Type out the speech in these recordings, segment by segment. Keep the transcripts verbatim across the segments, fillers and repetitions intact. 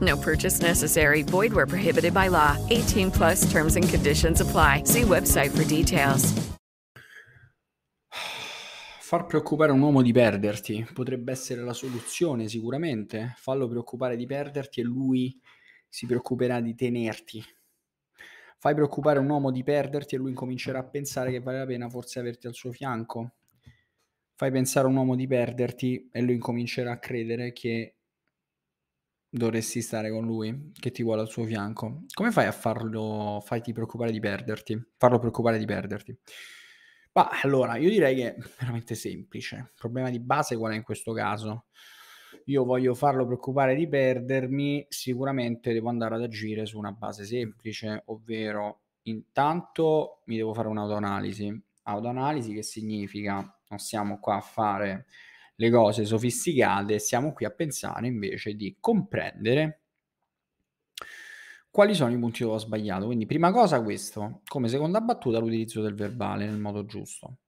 No purchase necessary. Void where prohibited by law. eighteen plus terms and conditions apply. See website for details. Far preoccupare un uomo di perderti potrebbe essere la soluzione, sicuramente. Fallo preoccupare di perderti e lui si preoccuperà di tenerti. Fai preoccupare un uomo di perderti e lui incomincerà a pensare che vale la pena forse averti al suo fianco. Fai pensare a un uomo di perderti e lui incomincerà a credere che dovresti stare con lui, che ti vuole al suo fianco. Come fai a farlo, farti preoccupare di perderti? Farlo preoccupare di perderti. Ma allora, io direi che è veramente semplice. Il problema di base qual è in questo caso? Io voglio farlo preoccupare di perdermi, sicuramente devo andare ad agire su una base semplice, ovvero intanto mi devo fare un'autoanalisi. Autoanalisi che significa non siamo qua a fare le cose sofisticate, siamo qui a pensare invece di comprendere quali sono i punti dove ho sbagliato. Quindi prima cosa questo, come seconda battuta l'utilizzo del verbale nel modo giusto.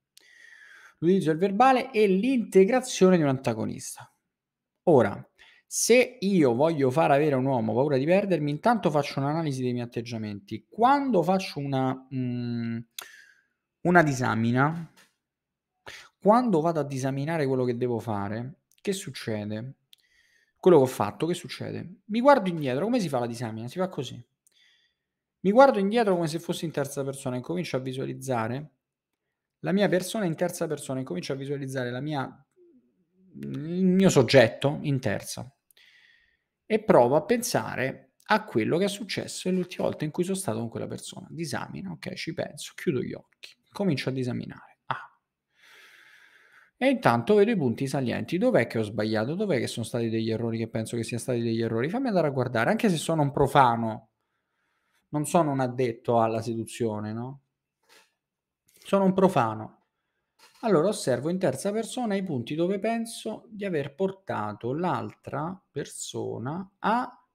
L'utilizzo del verbale e l'integrazione di un antagonista. Ora, se io voglio far avere a un uomo paura di perdermi, intanto faccio un'analisi dei miei atteggiamenti. Quando faccio una, mh, una disamina, quando vado a disaminare quello che devo fare, che succede? Quello che ho fatto, che succede? Mi guardo indietro, come si fa la disamina? Si fa così. Mi guardo indietro come se fossi in terza persona e comincio a visualizzare la mia persona in terza persona e comincio a visualizzare la mia, il mio soggetto in terza. E provo a pensare a quello che è successo l'ultima volta in cui sono stato con quella persona. Disamina, ok, ci penso, chiudo gli occhi, comincio a disaminare. E intanto vedo i punti salienti. Dov'è che ho sbagliato? Dov'è che sono stati degli errori, che penso che siano stati degli errori? Fammi andare a guardare, anche se sono un profano. Non sono un addetto alla seduzione, no? Sono un profano. Allora osservo in terza persona i punti dove penso di aver portato l'altra persona a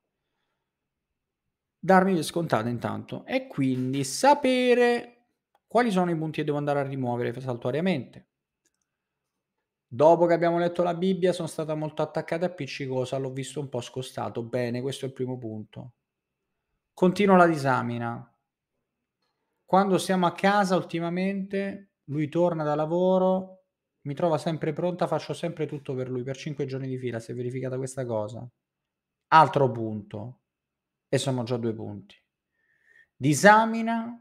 darmi per scontato intanto. E quindi sapere quali sono i punti che devo andare a rimuovere saltuariamente. Dopo che abbiamo letto la Bibbia sono stata molto attaccata e appiccicosa, l'ho visto un po' scostato. Bene, questo è il primo punto. Continuo la disamina. Quando siamo a casa ultimamente, lui torna da lavoro, mi trova sempre pronta, faccio sempre tutto per lui, per cinque giorni di fila si è verificata questa cosa. Altro punto. E sono già due punti. Disamina.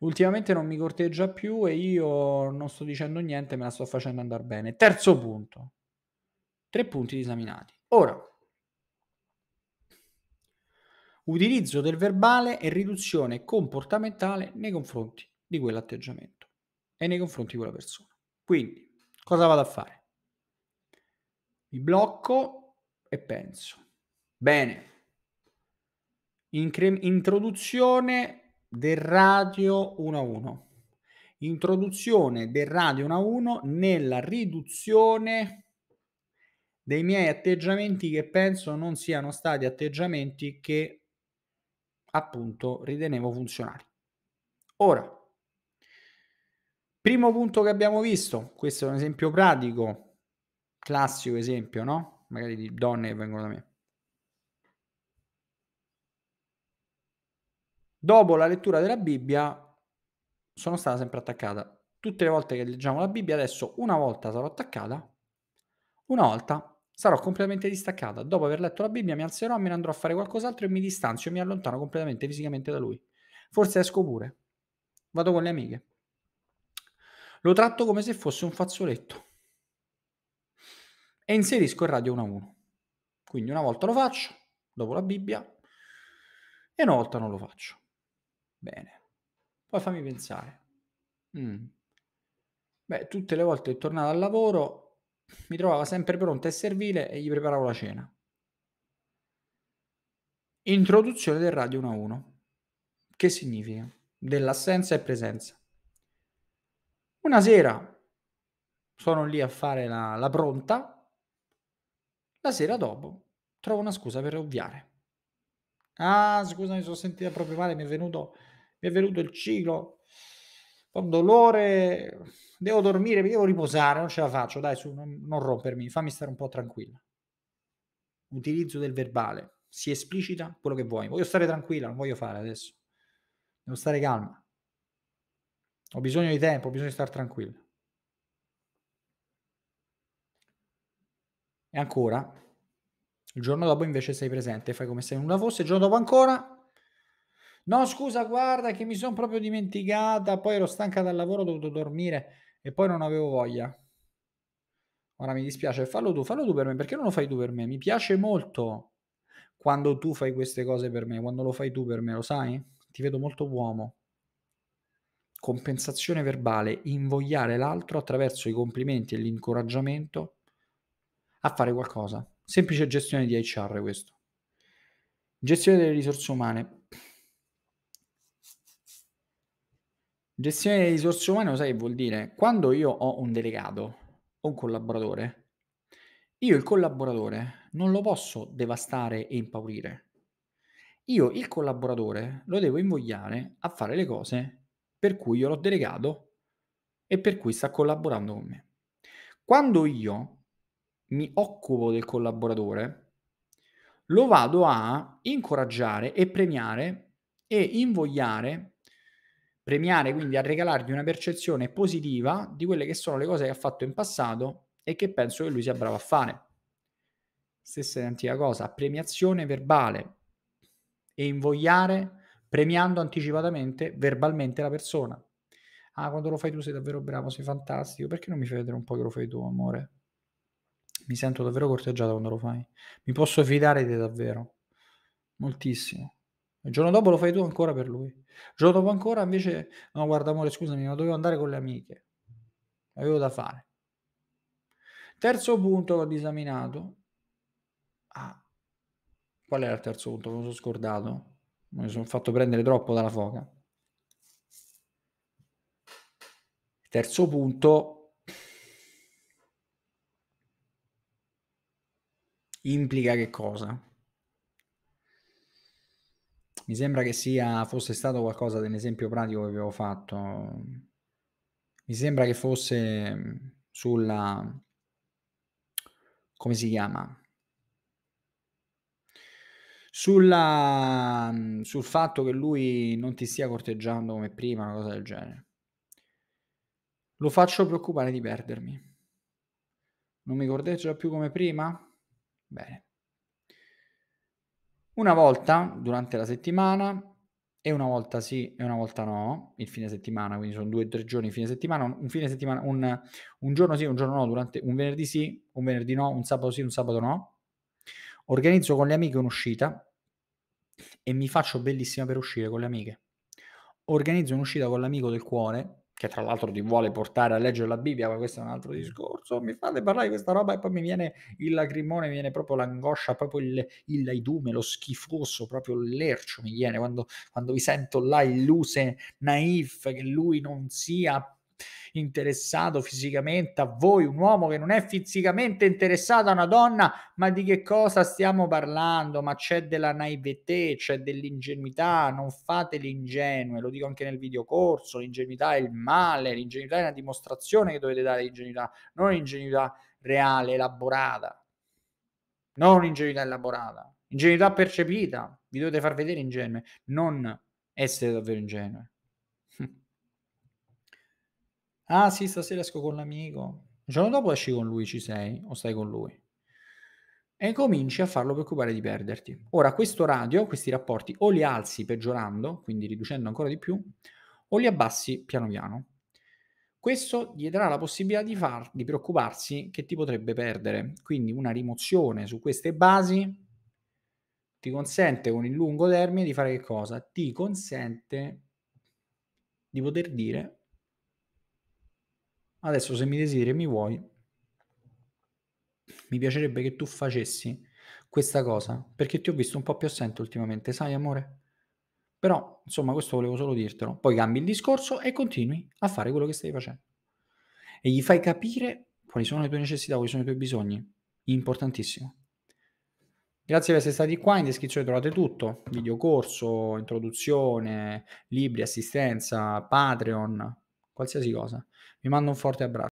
Ultimamente non mi corteggia più e io non sto dicendo niente, me la sto facendo andare bene. Terzo punto. Tre punti disaminati. Ora, utilizzo del verbale e riduzione comportamentale nei confronti di quell'atteggiamento e nei confronti di quella persona. Quindi, cosa vado a fare? Mi blocco e penso. Bene. Incre- introduzione... del radio uno a uno, introduzione del radio uno a uno nella riduzione dei miei atteggiamenti che penso non siano stati atteggiamenti che appunto ritenevo funzionali. Ora, primo punto che abbiamo visto, questo è un esempio pratico, classico esempio, no? Magari di donne che vengono da me. Dopo la lettura della Bibbia sono stata sempre attaccata. Tutte le volte che leggiamo la Bibbia adesso una volta sarò attaccata, una volta sarò completamente distaccata. Dopo aver letto la Bibbia mi alzerò, me ne andrò a fare qualcos'altro e mi distanzio e mi allontano completamente fisicamente da lui. Forse esco pure. Vado con le amiche. Lo tratto come se fosse un fazzoletto. E inserisco il radio uno a uno. Quindi una volta lo faccio, dopo la Bibbia, e una volta non lo faccio. Bene. Poi fammi pensare. Mm. Beh, tutte le volte che tornavo al lavoro mi trovava sempre pronta e servile e gli preparavo la cena. Introduzione del radio uno a uno. Che significa? Dell'assenza e presenza. Una sera sono lì a fare la, la pronta, la sera dopo trovo una scusa per ovviare. Ah, scusa, mi sono sentita proprio male, mi è venuto, mi è venuto il ciclo, ho dolore, devo dormire, mi devo riposare, non ce la faccio, dai su, non, non rompermi, fammi stare un po' tranquilla. Utilizzo del verbale, si esplicita quello che vuoi, voglio stare tranquilla, non voglio fare adesso, devo stare calma. Ho bisogno di tempo, ho bisogno di stare tranquilla. E ancora, il giorno dopo invece sei presente, fai come se nulla fosse, il giorno dopo ancora, no scusa guarda che mi sono proprio dimenticata, poi ero stanca dal lavoro, ho dovuto dormire e poi non avevo voglia. Ora mi dispiace, fallo tu, fallo tu per me, perché non lo fai tu per me? Mi piace molto quando tu fai queste cose per me, quando lo fai tu per me, lo sai? Ti vedo molto uomo. Compensazione verbale, invogliare l'altro attraverso i complimenti e l'incoraggiamento a fare qualcosa. Semplice gestione di acca erre questo. Gestione delle risorse umane. Gestione delle risorse umane, lo sai che vuol dire? Quando io ho un delegato o un collaboratore, io il collaboratore non lo posso devastare e impaurire. Io il collaboratore lo devo invogliare a fare le cose per cui io l'ho delegato e per cui sta collaborando con me. Quando io mi occupo del collaboratore, lo vado a incoraggiare e premiare e invogliare, premiare quindi a regalargli una percezione positiva di quelle che sono le cose che ha fatto in passato e che penso che lui sia bravo a fare. Stessa identica cosa, premiazione verbale e invogliare premiando anticipatamente, verbalmente la persona. Ah, quando lo fai tu sei davvero bravo, sei fantastico, perché non mi fai vedere un po' che lo fai tu, amore? Mi sento davvero corteggiato quando lo fai. Mi posso fidare di te davvero. Moltissimo. Il giorno dopo lo fai tu ancora per lui. Il giorno dopo ancora invece, no guarda amore, scusami, ma dovevo andare con le amiche. Avevo da fare. Terzo punto che ho disaminato. Ah, qual era il terzo punto? Me lo sono scordato. Mi sono fatto prendere troppo dalla foca. Terzo punto implica che cosa? Mi sembra che sia fosse stato qualcosa dell'esempio pratico che avevo fatto. Mi sembra che fosse sulla, come si chiama? Sulla, sul fatto che lui non ti stia corteggiando come prima, una cosa del genere. Lo faccio preoccupare di perdermi. Non mi corteggia più come prima? Bene. Una volta durante la settimana, e una volta sì e una volta no, il fine settimana, quindi sono due o tre giorni fine settimana, un fine settimana, un, un giorno sì, un giorno no, durante un venerdì sì, un venerdì no, un sabato sì, un sabato no. Organizzo con le amiche un'uscita e mi faccio bellissima per uscire con le amiche. Organizzo un'uscita con l'amico del cuore, che tra l'altro ti vuole portare a leggere la Bibbia, ma questo è un altro discorso. Mi fate parlare di questa roba e poi mi viene il lacrimone, mi viene proprio l'angoscia, proprio il, il laidume, lo schifoso, proprio il lercio mi viene quando, quando vi sento là illuse, naif, che lui non sia interessato fisicamente a voi, un uomo che non è fisicamente interessato a una donna, ma di che cosa stiamo parlando? Ma c'è della naivete, c'è dell'ingenuità, non fate l'ingenuo, lo dico anche nel video corso, l'ingenuità è il male, l'ingenuità è una dimostrazione che dovete dare l'ingenuità, non ingenuità reale, elaborata, non ingenuità elaborata, ingenuità percepita, vi dovete far vedere ingenue, non essere davvero ingenue. Ah sì, stasera esco con l'amico. Il giorno dopo esci con lui, ci sei o stai con lui. E cominci a farlo preoccupare di perderti. Ora, questo radio, questi rapporti, o li alzi peggiorando, quindi riducendo ancora di più, o li abbassi piano piano. Questo gli darà la possibilità di, far, di preoccuparsi che ti potrebbe perdere. Quindi una rimozione su queste basi ti consente con il lungo termine di fare che cosa? Ti consente di poter dire adesso se mi desideri e mi vuoi, mi piacerebbe che tu facessi questa cosa, perché ti ho visto un po' più assente ultimamente, sai amore? Però, insomma, questo volevo solo dirtelo. Poi cambi il discorso e continui a fare quello che stai facendo. E gli fai capire quali sono le tue necessità, quali sono i tuoi bisogni. Importantissimo. Grazie per essere stati qua, in descrizione trovate tutto, video corso, introduzione, libri, assistenza, Patreon, qualsiasi cosa. Vi mando un forte abbraccio.